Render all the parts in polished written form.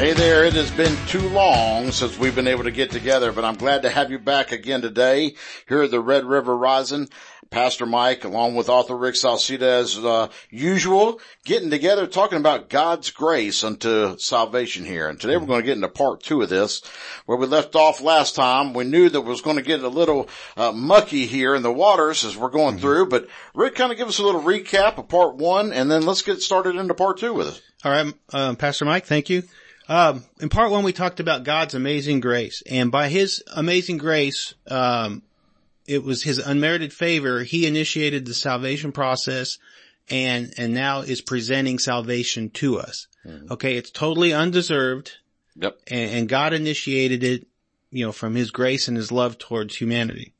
Hey there, it has been too long since we've been able to get together, but I'm glad to have you back again today here at the Red River Rising. Pastor Mike, along with author Rick Salceda, as usual, getting together, talking about God's grace unto salvation here. And today we're going to get into part two of this, where we left off last time. We knew that it was going to get a little mucky here in the waters as we're going through, but Rick, kind of give us a little recap of part one, and then let's get started into part two with it. All right, Pastor Mike, thank you. In part one, we talked about God's amazing grace, and by his amazing grace, it was his unmerited favor. He initiated the salvation process and now is presenting salvation to us. Mm-hmm. Okay. It's totally undeserved. Yep. And God initiated it, you know, from his grace and his love towards humanity.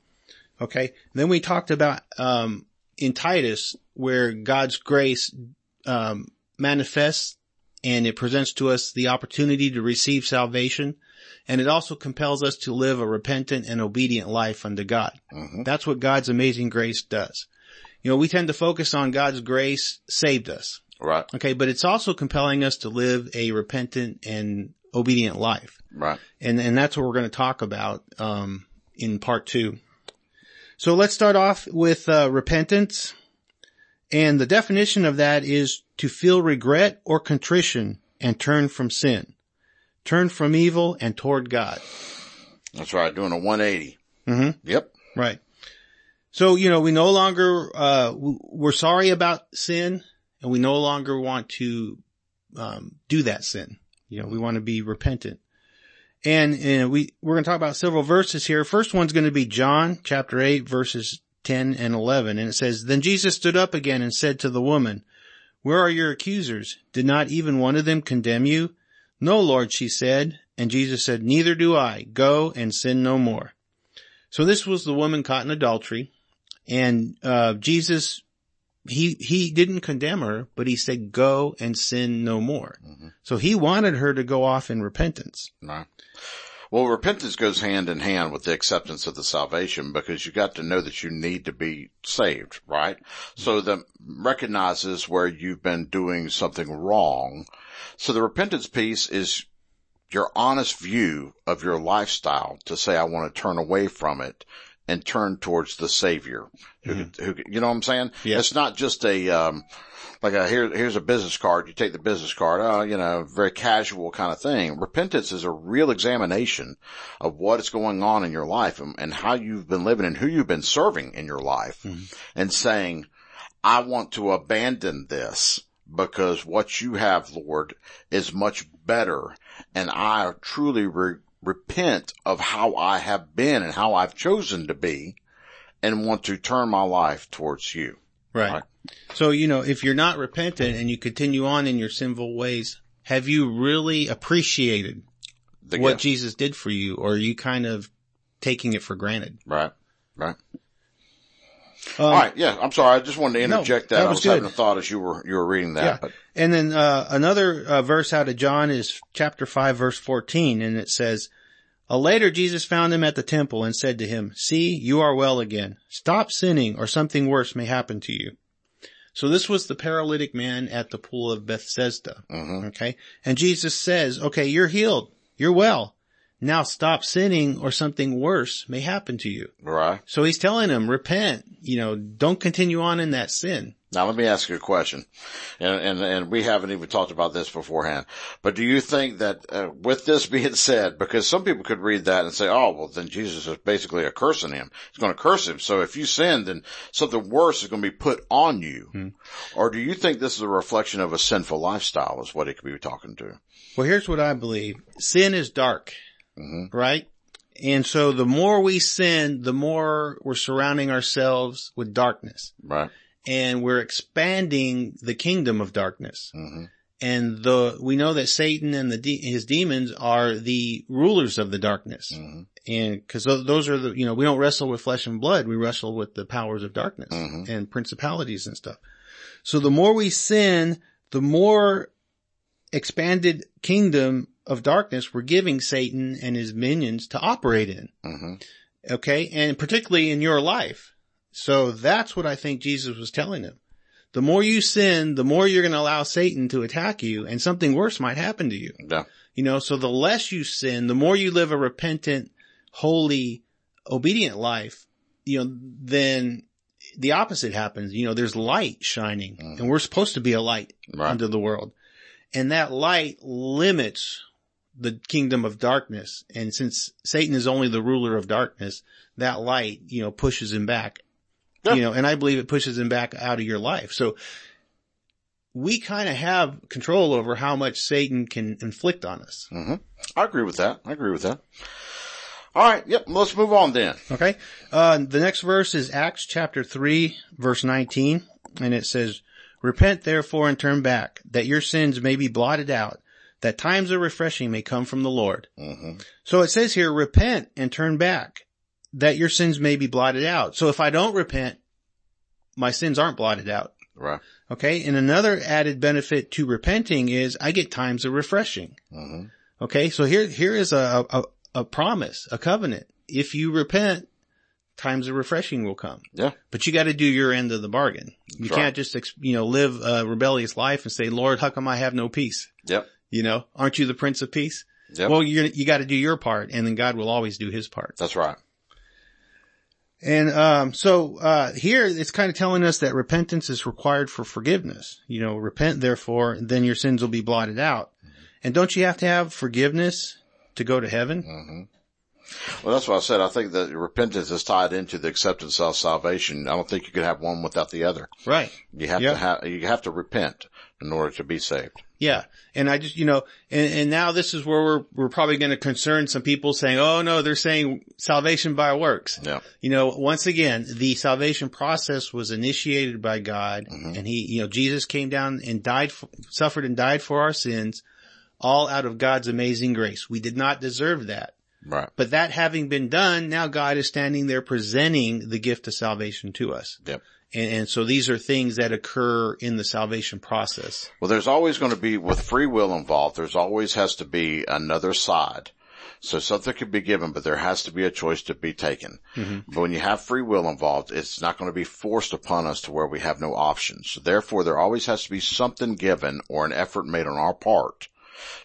Okay. Then we talked about, in Titus, where God's grace, manifests and it presents to us the opportunity to receive salvation. And it also compels us to live a repentant and obedient life unto God. Mm-hmm. That's what God's amazing grace does. You know, we tend to focus on God's grace saved us. Right. Okay. But it's also compelling us to live a repentant and obedient life. Right. And that's what we're going to talk about, in part two. So let's start off with, repentance. And the definition of that is to feel regret or contrition and turn from sin. Turn from evil and toward God. That's right. Doing a 180. Mm-hmm. Yep. Right. So, you know, we no longer, we're sorry about sin and we no longer want to, do that sin. You know, we want to be repentant. And we're going to talk about several verses here. First one's going to be John chapter 8 verses 10 and 11. And it says, "Then Jesus stood up again and said to the woman, 'Where are your accusers? Did not even one of them condemn you?' 'No, Lord,' she said, and Jesus said, 'Neither do I. Go and sin no more.'" So this was the woman caught in adultery, and Jesus, he didn't condemn her, but he said, "Go and sin no more." Mm-hmm. So he wanted her to go off in repentance. Right. Well, repentance goes hand in hand with the acceptance of the salvation, because you got to know that you need to be saved, right? So that recognizes where you've been doing something wrong. So the repentance piece is your honest view of your lifestyle to say, "I want to turn away from it and turn towards the Savior." Mm-hmm. Who, you know what I'm saying? Yeah. It's not just a, like a, here's a business card. You take the business card, you know, very casual kind of thing. Repentance is a real examination of what is going on in your life and how you've been living and who you've been serving in your life, mm-hmm. and saying, "I want to abandon this, because what you have, Lord, is much better, and I truly repent of how I have been and how I've chosen to be, and want to turn my life towards you." Right. Right. So, you know, if you're not repentant and you continue on in your sinful ways, have you really appreciated what Jesus did for you, or are you kind of taking it for granted? Right. Right. All right. Yeah. I'm sorry. I just wanted to interject that. I was having a thought as you were reading that. Yeah. But. And then, another verse out of John is chapter 5, verse 14. And it says, "Later Jesus found him at the temple and said to him, 'See, you are well again. Stop sinning or something worse may happen to you.'" So this was the paralytic man at the pool of Bethesda. Mm-hmm. Okay. And Jesus says, "Okay, you're healed. You're well. Now stop sinning or something worse may happen to you." Right. So he's telling him, repent, you know, don't continue on in that sin. Now let me ask you a question. And we haven't even talked about this beforehand, but do you think that with this being said, because some people could read that and say, "Oh, well, then Jesus is basically cursing him. He's going to curse him. So if you sin, then something worse is going to be put on you." Hmm. Or do you think this is a reflection of a sinful lifestyle is what it could be talking to? Well, here's what I believe. Sin is dark. Mm-hmm. Right? And so the more we sin, the more we're surrounding ourselves with darkness. Right. And we're expanding the kingdom of darkness. Mm-hmm. And we know that Satan and his demons are the rulers of the darkness. Mm-hmm. And cause those are you know, we don't wrestle with flesh and blood. We wrestle with the powers of darkness, mm-hmm. and principalities and stuff. So the more we sin, the more expanded kingdom of darkness we're giving Satan and his minions to operate in. Mm-hmm. Okay. And particularly in your life. So that's what I think Jesus was telling him. The more you sin, the more you're going to allow Satan to attack you, and something worse might happen to you. Yeah. You know, so the less you sin, the more you live a repentant, holy, obedient life, you know, then the opposite happens. You know, there's light shining, and we're supposed to be a light unto the world. And that light limits the kingdom of darkness. And since Satan is only the ruler of darkness, that light, you know, pushes him back. Yeah. You know, and I believe it pushes him back out of your life. So we kind of have control over how much Satan can inflict on us. Mm-hmm. I agree with that. All right. Yep. Let's move on then. Okay. The next verse is Acts chapter 3, verse 19. And it says, "Repent therefore and turn back, that your sins may be blotted out, that times of refreshing may come from the Lord." Mm-hmm. So it says here, repent and turn back, that your sins may be blotted out. So if I don't repent, my sins aren't blotted out. Right. Okay. And another added benefit to repenting is I get times of refreshing. Mm-hmm. Okay. So here is a promise, a covenant. If you repent, times of refreshing will come. Yeah. But you got to do your end of the bargain. That's can't just, you know, live a rebellious life and say, "Lord, how come I have no peace?" Yep. You know, aren't you the Prince of Peace? Yep. Well, you got to do your part, and then God will always do his part. That's right. And so here it's kind of telling us that repentance is required for forgiveness. You know, repent therefore, then your sins will be blotted out. Mm-hmm. And don't you have to have forgiveness to go to heaven? Mm-hmm. Well, that's what I said. I think that repentance is tied into the acceptance of salvation. I don't think you could have one without the other. Right. You have to you have to repent in order to be saved. Yeah. And I just, you know, and now this is where we're probably going to concern some people saying, "Oh no, they're saying salvation by works." Yeah. You know, once again, the salvation process was initiated by God, and he, you know, Jesus came down and suffered and died for our sins, all out of God's amazing grace. We did not deserve that. Right. But that having been done, now God is standing there presenting the gift of salvation to us. Yep. And so these are things that occur in the salvation process. Well, there's always going to be, with free will involved, there's always has to be another side. So something could be given, but there has to be a choice to be taken. Mm-hmm. But when you have free will involved, it's not going to be forced upon us to where we have no options. So therefore, there always has to be something given or an effort made on our part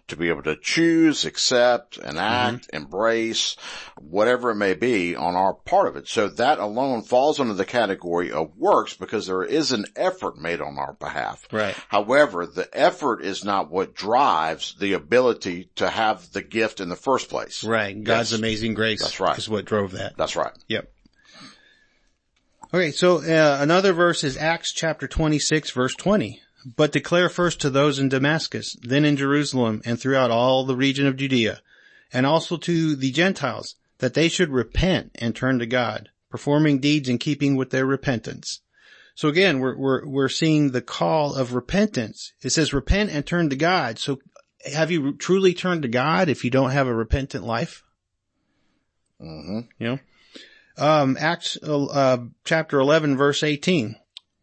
to be able to choose, accept, enact, embrace, whatever it may be on our part of it. So that alone falls under the category of works because there is an effort made on our behalf. Right. However, the effort is not what drives the ability to have the gift in the first place. Right. God's amazing grace is what drove that. That's right. Yep. Okay, so another verse is Acts chapter 26, verse 20. "But declare first to those in Damascus, then in Jerusalem, and throughout all the region of Judea, and also to the Gentiles, that they should repent and turn to God, performing deeds in keeping with their repentance." So again, we're seeing the call of repentance. It says repent and turn to God. So have you truly turned to God if you don't have a repentant life? Mm-hmm. You know, Acts chapter 11, verse 18.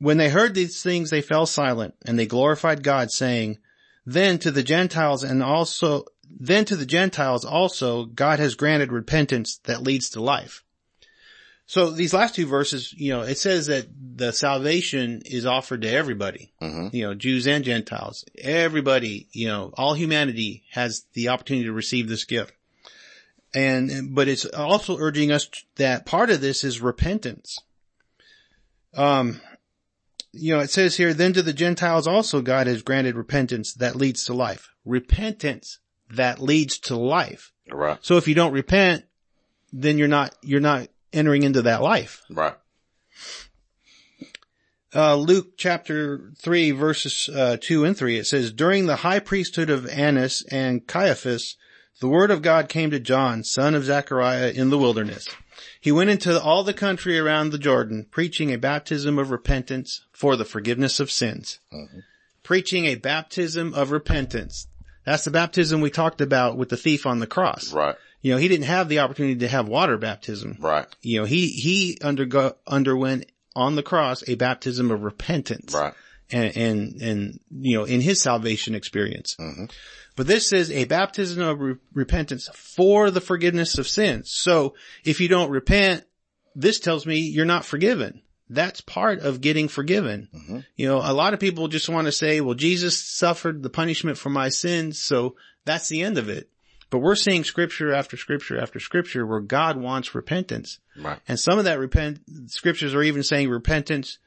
"When they heard these things, they fell silent, and they glorified God, saying, then to the Gentiles also God has granted repentance that leads to life." So these last two verses, you know, it says that the salvation is offered to everybody, you know, Jews and Gentiles, everybody, you know, all humanity has the opportunity to receive this gift. But it's also urging us that part of this is repentance. You know, it says here, "Then to the Gentiles also God has granted repentance that leads to life." Repentance that leads to life. Right. So if you don't repent, then you're not entering into that life. Right. Luke chapter 3 verses 2 and 3, it says, "During the high priesthood of Annas and Caiaphas, the word of God came to John, son of Zechariah, in the wilderness. He went into all the country around the Jordan, preaching a baptism of repentance for the forgiveness of sins." Mm-hmm. Preaching a baptism of repentance. That's the baptism we talked about with the thief on the cross. Right. You know, he didn't have the opportunity to have water baptism. Right. You know, he underwent on the cross a baptism of repentance. Right. And you know, in his salvation experience. Mm-hmm. But this is a baptism of repentance for the forgiveness of sins. So if you don't repent, this tells me you're not forgiven. that's part of getting forgiven. Mm-hmm. You know, a lot of people just want to say, well, Jesus suffered the punishment for my sins, so that's the end of it. But we're seeing scripture after scripture after scripture where God wants repentance. Right. And some of that scriptures are even saying repentance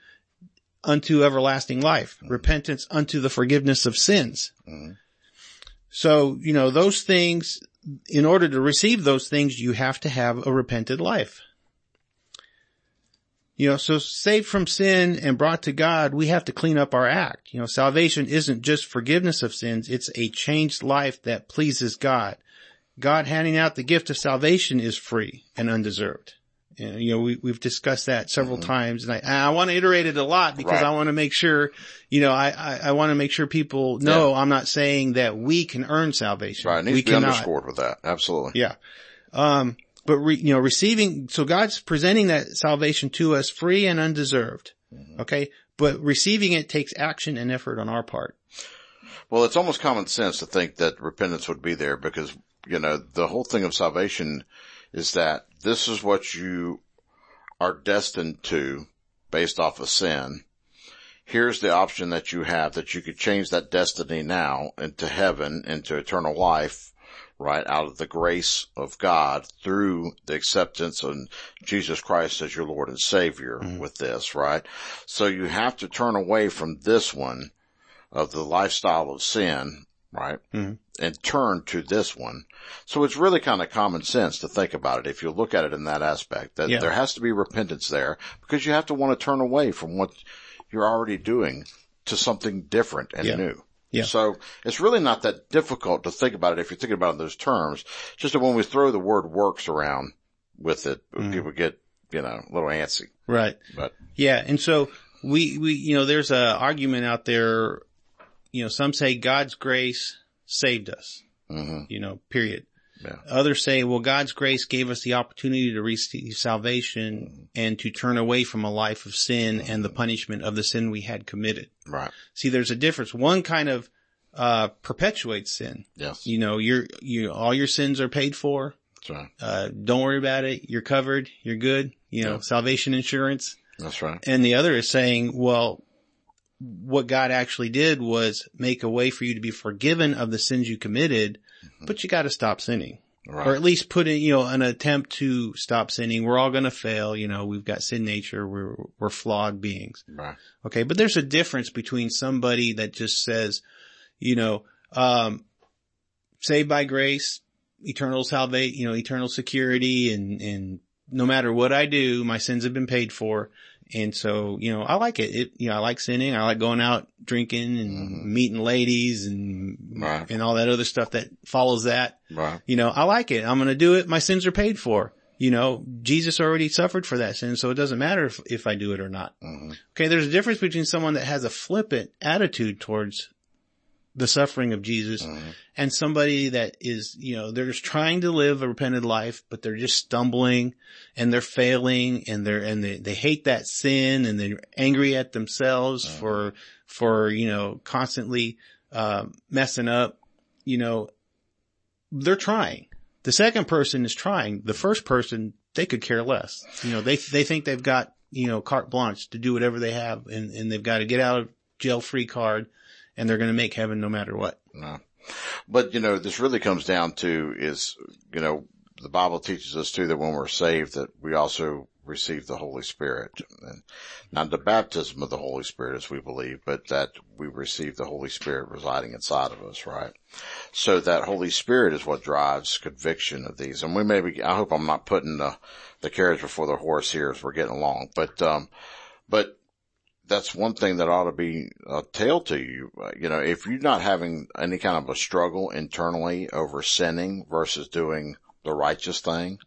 unto everlasting life, mm-hmm. repentance unto the forgiveness of sins. Mm-hmm. So, you know, those things, in order to receive those things, you have to have a repented life. You know, so saved from sin and brought to God, we have to clean up our act. You know, salvation isn't just forgiveness of sins. It's a changed life that pleases God. God handing out the gift of salvation is free and undeserved. And, you know, we've discussed that several mm-hmm. times, and I want to iterate it a lot because right. I want to make sure, you know, I want to make sure people know yeah. I'm not saying that we can earn salvation. Right. It needs to be underscored with that. Absolutely. Yeah. But receiving, so God's presenting that salvation to us free and undeserved. Mm-hmm. Okay. But receiving it takes action and effort on our part. Well, it's almost common sense to think that repentance would be there because, you know, the whole thing of salvation is that this is what you are destined to based off of sin. Here's the option that you have that you could change that destiny now into heaven, into eternal life. Right out of the grace of God through the acceptance of Jesus Christ as your Lord and Savior mm-hmm. with this, right? So you have to turn away from this one of the lifestyle of sin, right? Mm-hmm. And turn to this one. So it's really kind of common sense to think about it if you look at it in that aspect, that yeah. there has to be repentance there because you have to want to turn away from what you're already doing to something different and yeah. new. Yeah. So it's really not that difficult to think about it if you're thinking about it in those terms. Just that when we throw the word works around with it, mm-hmm. people get, you know, a little antsy. Right. But yeah. And so we, you know, there's a argument out there, you know, some say God's grace saved us, mm-hmm. you know, period. Yeah. Others say, well, God's grace gave us the opportunity to receive salvation mm-hmm. and to turn away from a life of sin mm-hmm. and the punishment of the sin we had committed. Right. See, there's a difference. One kind of perpetuates sin. Yes. You know, all your sins are paid for. That's right. Don't worry about it. You're covered. You're good. You know, yeah. salvation insurance. That's right. And the other is saying, well, what God actually did was make a way for you to be forgiven of the sins you committed, mm-hmm. but you got to stop sinning. Right. Or at least put in, you know, an attempt to stop sinning. We're all going to fail. You know, we've got sin nature. We're flawed beings. Right. Okay. But there's a difference between somebody that just says, you know, saved by grace, eternal salvation, you know, eternal security. And no matter what I do, my sins have been paid for. And so, you know, I like it. You know, I like sinning. I like going out drinking and mm-hmm. meeting ladies and, right. and all that other stuff that follows that. Right. You know, I like it. I'm going to do it. My sins are paid for. You know, Jesus already suffered for that sin. So it doesn't matter if I do it or not. Mm-hmm. Okay. There's a difference between someone that has a flippant attitude towards the suffering of Jesus mm-hmm. and somebody that is, you know, they're just trying to live a repented life, but they're just stumbling and they're failing and they hate that sin and they're angry at themselves mm-hmm. for, you know, constantly, messing up, you know, they're trying. The second person is trying. The first person, they could care less. You know, they think they've got, you know, carte blanche to do whatever they have and they've got to get out of jail free card. And they're going to make heaven no matter what. No. But, you know, this really comes down to is, you know, the Bible teaches us too that when we're saved that we also receive the Holy Spirit. And not the baptism of the Holy Spirit as we believe, but that we receive the Holy Spirit residing inside of us, right? So that Holy Spirit is what drives conviction of these. And we may be, I hope I'm not putting the carriage before the horse here as we're getting along, but that's one thing that ought to be a tale to you. You know, if you're not having any kind of a struggle internally over sinning versus doing the righteous thing,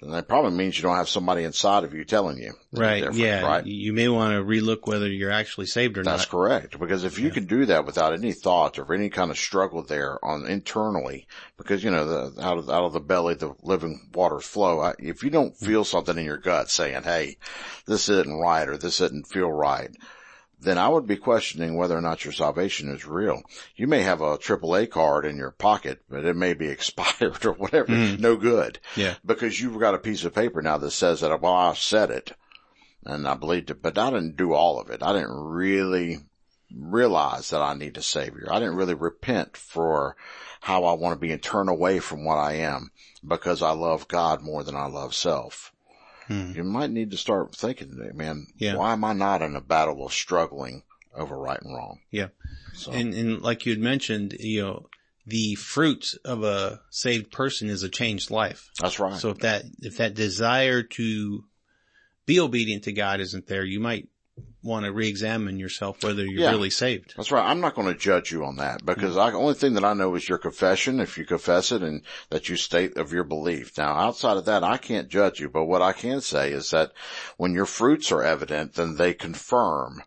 then that probably means you don't have somebody inside of you telling you. Right. Yeah. Right? You may want to relook whether you're actually saved or not. That's correct. Because if you can do that without any thought or any kind of struggle there on internally, because, you know, out of the belly, the living waters flow. If you don't feel something in your gut saying, hey, this isn't right or this doesn't feel right, then I would be questioning whether or not your salvation is real. You may have a AAA card in your pocket, but it may be expired or whatever. No good. Yeah. Because you've got a piece of paper now that says that, well, I said it. and I believed it, but I didn't do all of it. I didn't really realize that I need a savior. I didn't really repent for how I want to be and turn away from what I am because I love God more than I love self. You might need to start thinking, man, why am I not in a battle of struggling over right and wrong? Yeah. So. And like you had mentioned, you know, the fruit of a saved person is a changed life. That's right. So if that desire to be obedient to God isn't there, you might want to reexamine yourself whether you're really saved. That's right. I'm not going to judge you on that because the only thing that I know is your confession, if you confess it, and that you state of your belief. Now, outside of that, I can't judge you, but what I can say is that when your fruits are evident, then they confirm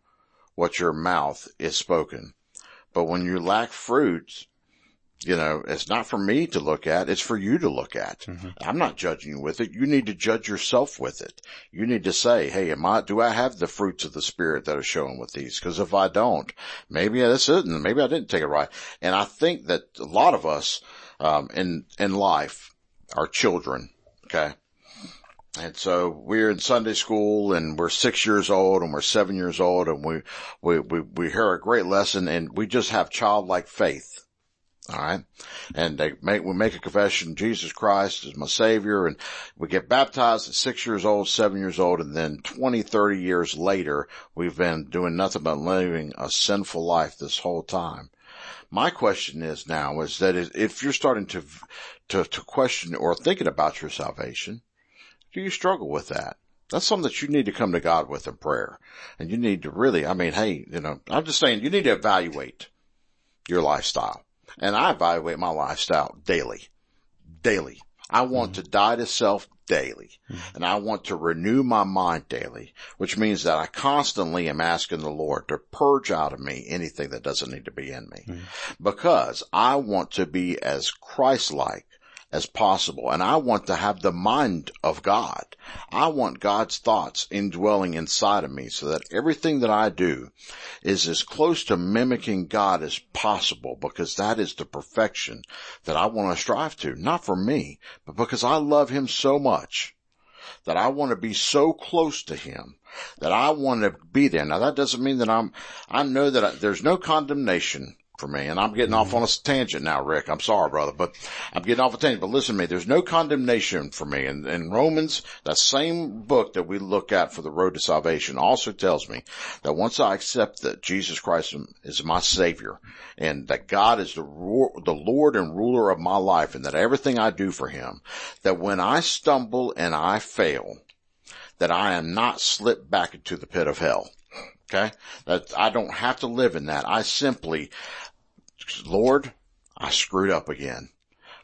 what your mouth is spoken. But when you lack fruits, you know, it's not for me to look at, it's for you to look at. Mm-hmm. I'm not judging you with it. You need to judge yourself with it. You need to say, hey, do I have the fruits of the Spirit that are showing with these? Because if I don't, maybe I didn't take it right. And I think that a lot of us, in life are children. Okay. And so we're in Sunday school and we're 6 years old and we're 7 years old and we hear a great lesson and we just have childlike faith. All right. And we make a confession, Jesus Christ is my savior. And we get baptized at 6 years old, 7 years old. And then 20, 30 years later, we've been doing nothing but living a sinful life this whole time. My question is now is that if you're starting to question or thinking about your salvation, do you struggle with that? That's something that you need to come to God with in prayer. And you need to really, I'm just saying you need to evaluate your lifestyle. And I evaluate my lifestyle daily. I want to die to self daily, and I want to renew my mind daily, which means that I constantly am asking the Lord to purge out of me anything that doesn't need to be in me, because I want to be as Christ-like as possible. And I want to have the mind of God. I want God's thoughts indwelling inside of me so that everything that I do is as close to mimicking God as possible, because that is the perfection that I want to strive to, not for me, but because I love him so much that I want to be so close to him that I want to be there. Now that doesn't mean that there's no condemnation for me, and I'm getting off on a tangent now, Rick. I'm sorry, brother, but I'm getting off a tangent. But listen to me, there's no condemnation for me. And in Romans, that same book that we look at for the road to salvation, also tells me that once I accept that Jesus Christ is my Savior and that God is the Lord and ruler of my life and that everything I do for him, that when I stumble and I fail, that I am not slipped back into the pit of hell. Okay? That I don't have to live in that. I simply, Lord, I screwed up again,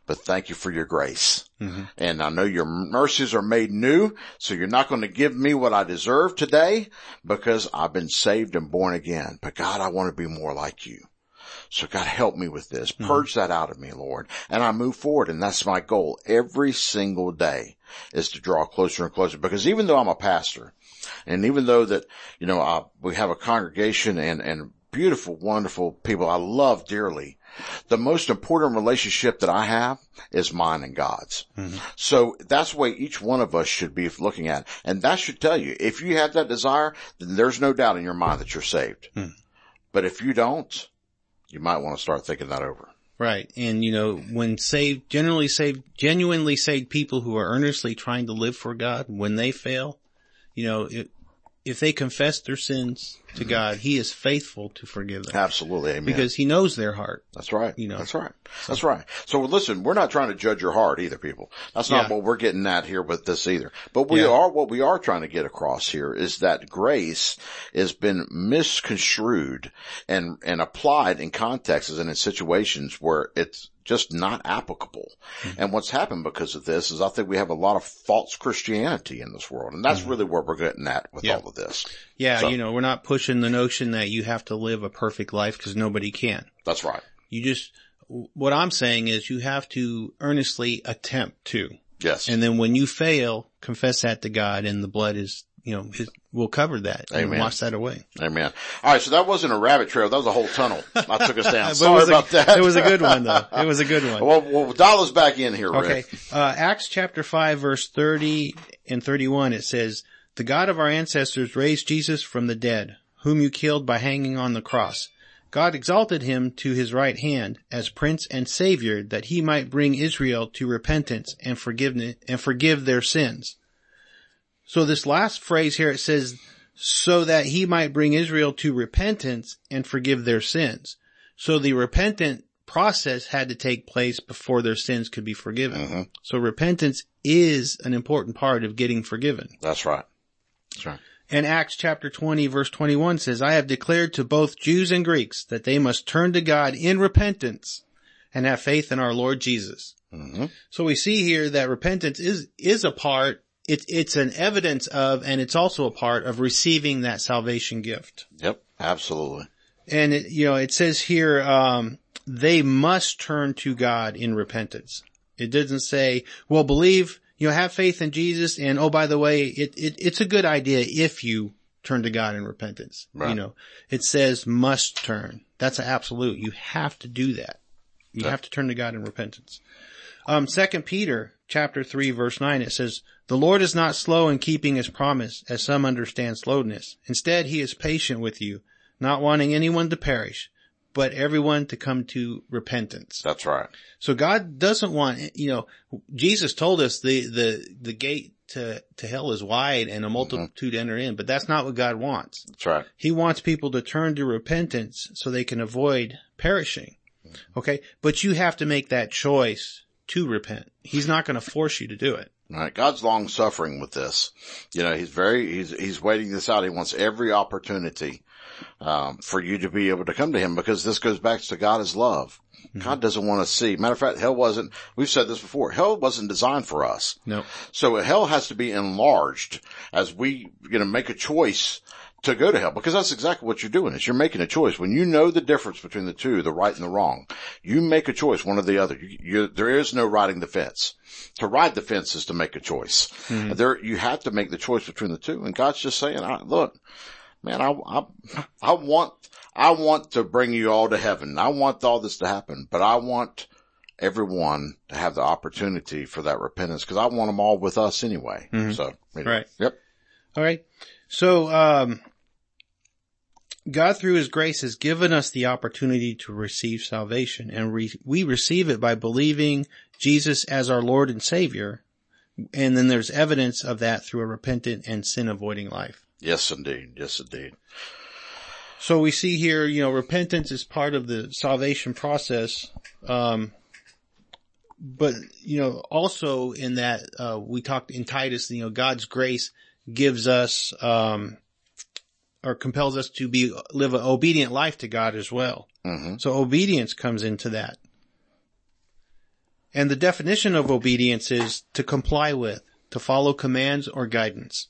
but thank you for your grace. Mm-hmm. And I know your mercies are made new, so you're not going to give me what I deserve today because I've been saved and born again. But God, I want to be more like you. So God, help me with this. Purge that out of me, Lord. And I move forward. And that's my goal every single day, is to draw closer and closer. Because even though I'm a pastor, and even though that, you know, we have a congregation and beautiful, wonderful people I love dearly, the most important relationship that I have is mine and God's. Mm-hmm. So that's the way each one of us should be looking at. And that should tell you, if you have that desire, then there's no doubt in your mind that you're saved. Mm. But if you don't, you might want to start thinking that over. Right. And, you know, when saved, genuinely saved people who are earnestly trying to live for God, when they fail, you know, if they confess their sins to God, he is faithful to forgive them. Absolutely. Amen. Because he knows their heart. That's right. You know, that's right. That's right. So listen, we're not trying to judge your heart either, people. That's not what we're getting at here with this either. But what we are trying to get across here is that grace has been misconstrued and applied in contexts and in situations where it's just not applicable. Mm-hmm. And what's happened because of this is I think we have a lot of false Christianity in this world. And that's really where we're getting at with all of this. Yeah. So, you know, we're not pushing the notion that you have to live a perfect life because nobody can. That's right. What I'm saying is you have to earnestly attempt to. Yes. And then when you fail, confess that to God, and the blood is, you know, we'll cover that and wash that away. Amen. All right. So that wasn't a rabbit trail. That was a whole tunnel. I took us down. Sorry about that. It was a good one though. It was a good one. Well, we'll dial us back in here, Rick. Okay. Acts chapter 5 verse 30 and 31, it says, The God of our ancestors raised Jesus from the dead, whom you killed by hanging on the cross. God exalted him to his right hand as Prince and Savior, that he might bring Israel to repentance and forgive their sins. So this last phrase here, it says, so that he might bring Israel to repentance and forgive their sins. So the repentant process had to take place before their sins could be forgiven. Uh-huh. So repentance is an important part of getting forgiven. That's right. That's right. And Acts chapter 20 verse 21 says, I have declared to both Jews and Greeks that they must turn to God in repentance and have faith in our Lord Jesus. Mm-hmm. So we see here that repentance is a part, it's an evidence of, and it's also a part of receiving that salvation gift. Yep, absolutely. And it says here, they must turn to God in repentance. It doesn't say, well, believe, have faith in Jesus, and oh, by the way, it's a good idea if you turn to God in repentance. Right. It says must turn. That's an absolute. You have to do that. You have to turn to God in repentance. 2 Peter chapter 3 verse 9, it says, the Lord is not slow in keeping his promise, as some understand slowness. Instead, he is patient with you, not wanting anyone to perish, but everyone to come to repentance. That's right. So God doesn't want, Jesus told us the gate to hell is wide and a multitude enter in, but that's not what God wants. That's right. He wants people to turn to repentance so they can avoid perishing. Mm-hmm. Okay. But you have to make that choice to repent. He's not going to force you to do it. All right. God's long suffering with this. He's waiting this out. He wants every opportunity for you to be able to come to him, because this goes back to God is love. Mm-hmm. God doesn't want to see. Matter of fact, we've said this before, hell wasn't designed for us. No. So hell has to be enlarged as we, make a choice to go to hell, because that's exactly what you're doing, is you're making a choice. When you know the difference between the two, the right and the wrong, you make a choice, one or the other. There is no riding the fence. To ride the fence is to make a choice. Mm-hmm. You have to make the choice between the two. And God's just saying, look, man, I want to bring you all to heaven. I want all this to happen, but I want everyone to have the opportunity for that repentance, because I want them all with us anyway. Mm-hmm. So, right. Yep. All right. So, God through his grace has given us the opportunity to receive salvation, and we receive it by believing Jesus as our Lord and Savior. And then there's evidence of that through a repentant and sin avoiding life. Yes, indeed. Yes, indeed. So we see here, repentance is part of the salvation process. But, also in that, we talked in Titus, God's grace gives us, or compels us to live an obedient life to God as well. Mm-hmm. So obedience comes into that. And the definition of obedience is to comply with, to follow commands or guidance.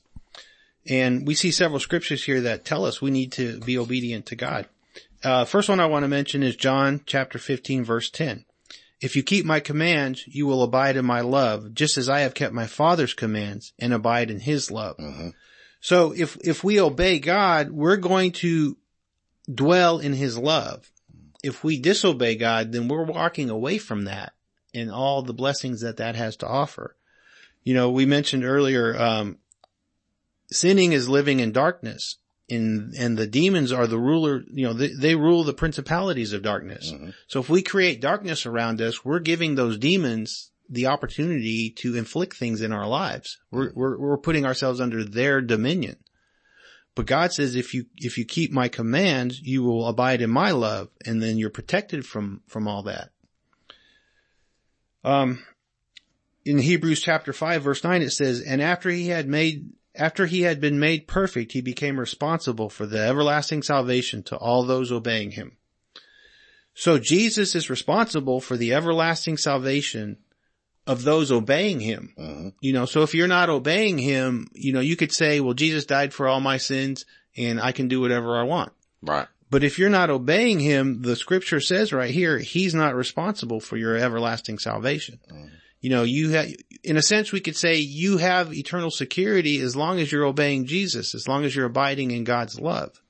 And we see several scriptures here that tell us we need to be obedient to God. First one I want to mention is John chapter 15 verse 10. If you keep my commands, you will abide in my love, just as I have kept my Father's commands and abide in his love. Mm-hmm. So if we obey God, we're going to dwell in his love. If we disobey God, then we're walking away from that and all the blessings that has to offer. We mentioned earlier, sinning is living in darkness, and the demons are the ruler, they rule the principalities of darkness. Mm-hmm. So if we create darkness around us, we're giving those demons the opportunity to inflict things in our lives. We're putting ourselves under their dominion. But God says, if you keep my commands, you will abide in my love, and then you're protected from all that. In Hebrews chapter 5 verse 9, it says, and after he had been made perfect, he became responsible for the everlasting salvation to all those obeying him. So Jesus is responsible for the everlasting salvation of those obeying him. Mm-hmm. So if you're not obeying him, you could say, well, Jesus died for all my sins and I can do whatever I want. Right. But if you're not obeying him, the scripture says right here, he's not responsible for your everlasting salvation. Mm-hmm. In a sense, we could say you have eternal security as long as you're obeying Jesus, as long as you're abiding in God's love.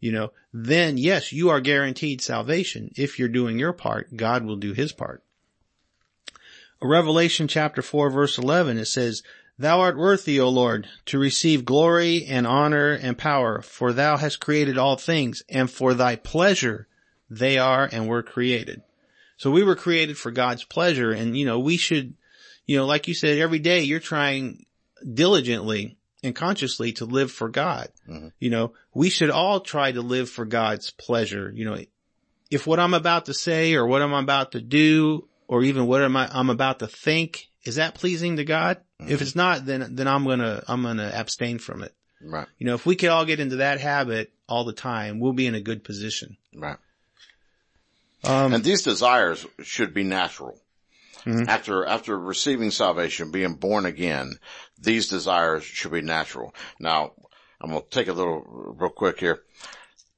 Then yes, you are guaranteed salvation. If you're doing your part, God will do his part. Revelation chapter 4 verse 11, it says, Thou art worthy, O Lord, to receive glory and honor and power, for thou hast created all things, and for thy pleasure they are and were created. So we were created for God's pleasure, and, we should, like you said, every day you're trying diligently and consciously to live for God. Mm-hmm. We should all try to live for God's pleasure. If what I'm about to say or what I'm about to do or even what I'm about to think, is that pleasing to God? Mm-hmm. If it's not, then I'm going to abstain from it. Right. If we could all get into that habit all the time, we'll be in a good position. Right. And these desires should be natural. Mm-hmm. After receiving salvation, being born again, these desires should be natural. Now, I'm going to take a little real quick here,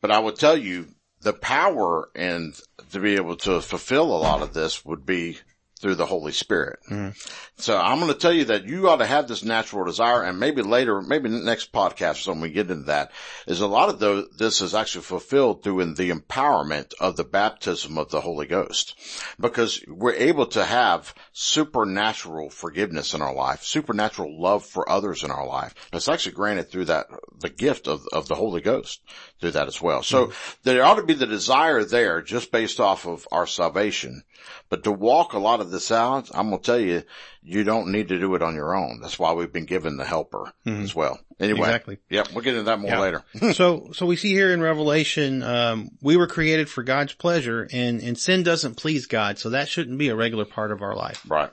but I will tell you the power and to be able to fulfill a lot of this would be through the Holy Spirit. Mm-hmm. So I'm going to tell you that you ought to have this natural desire, and maybe later, maybe next podcast when we get into that, is a lot of this is actually fulfilled through in the empowerment of the baptism of the Holy Ghost, because we're able to have supernatural forgiveness in our life, supernatural love for others in our life. That's actually granted through that, the gift of the Holy Ghost through that as well. So mm-hmm. there ought to be the desire there just based off of our salvation, but to walk a lot of this out, I'm going to tell you, you don't need to do it on your own. That's why we've been given the helper mm-hmm. as well. Anyway. Exactly. Yep. We'll get into that more later. So we see here in Revelation, we were created for God's pleasure, and sin doesn't please God. So that shouldn't be a regular part of our life. Right.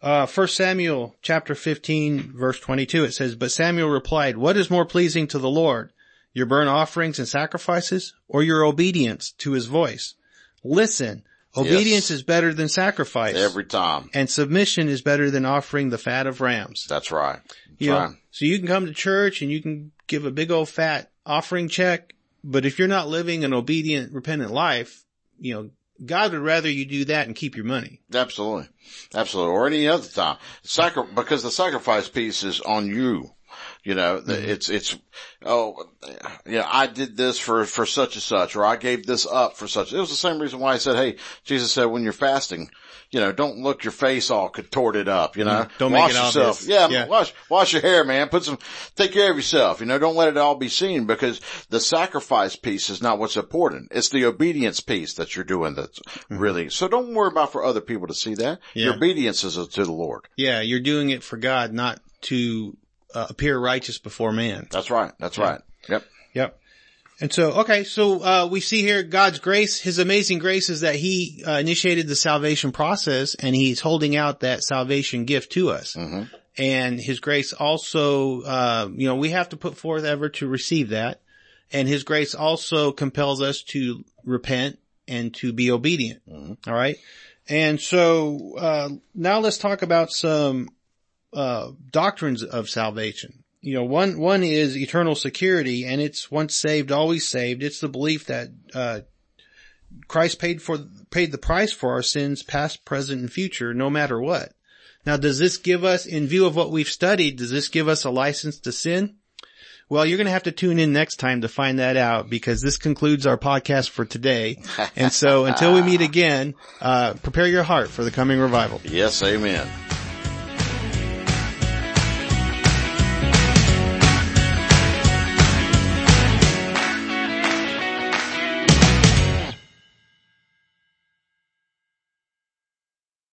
1 Samuel chapter 15 verse 22, it says, "But Samuel replied, what is more pleasing to the Lord, your burnt offerings and sacrifices, or your obedience to his voice? Listen. Obedience is better than sacrifice. Every time. And submission is better than offering the fat of rams." That's right. That's right. So you can come to church and you can give a big old fat offering check, but if you're not living an obedient, repentant life, God would rather you do that and keep your money. Absolutely. Absolutely. Or any other time. Because the sacrifice piece is on you. Mm-hmm. I did this for such and such, or I gave this up for such. It was the same reason why I said, hey, Jesus said, when you're fasting, don't look your face all contorted up, mm-hmm. Don't wash make it yourself. Yeah. Wash your hair, man. Take care of yourself. Don't let it all be seen, because the sacrifice piece is not what's important. It's the obedience piece that you're doing that's mm-hmm. really, so don't worry about for other people to see that. Yeah. Your obedience is to the Lord. Yeah. You're doing it for God, not to appear righteous before man. That's right. Yep. And so, we see here God's grace, his amazing grace is that he initiated the salvation process, and he's holding out that salvation gift to us. Mm-hmm. And his grace also, we have to put forth effort to receive that. And his grace also compels us to repent and to be obedient. Mm-hmm. All right. And so, now let's talk about some doctrines of salvation. One is eternal security, and it's once saved, always saved. It's the belief that Christ paid the price for our sins, past, present, and future, no matter what. Now, does this give us, in view of what we've studied, does this give us a license to sin? Well, you're going to have to tune in next time to find that out, because this concludes our podcast for today. And so until we meet again, prepare your heart for the coming revival. Yes, amen.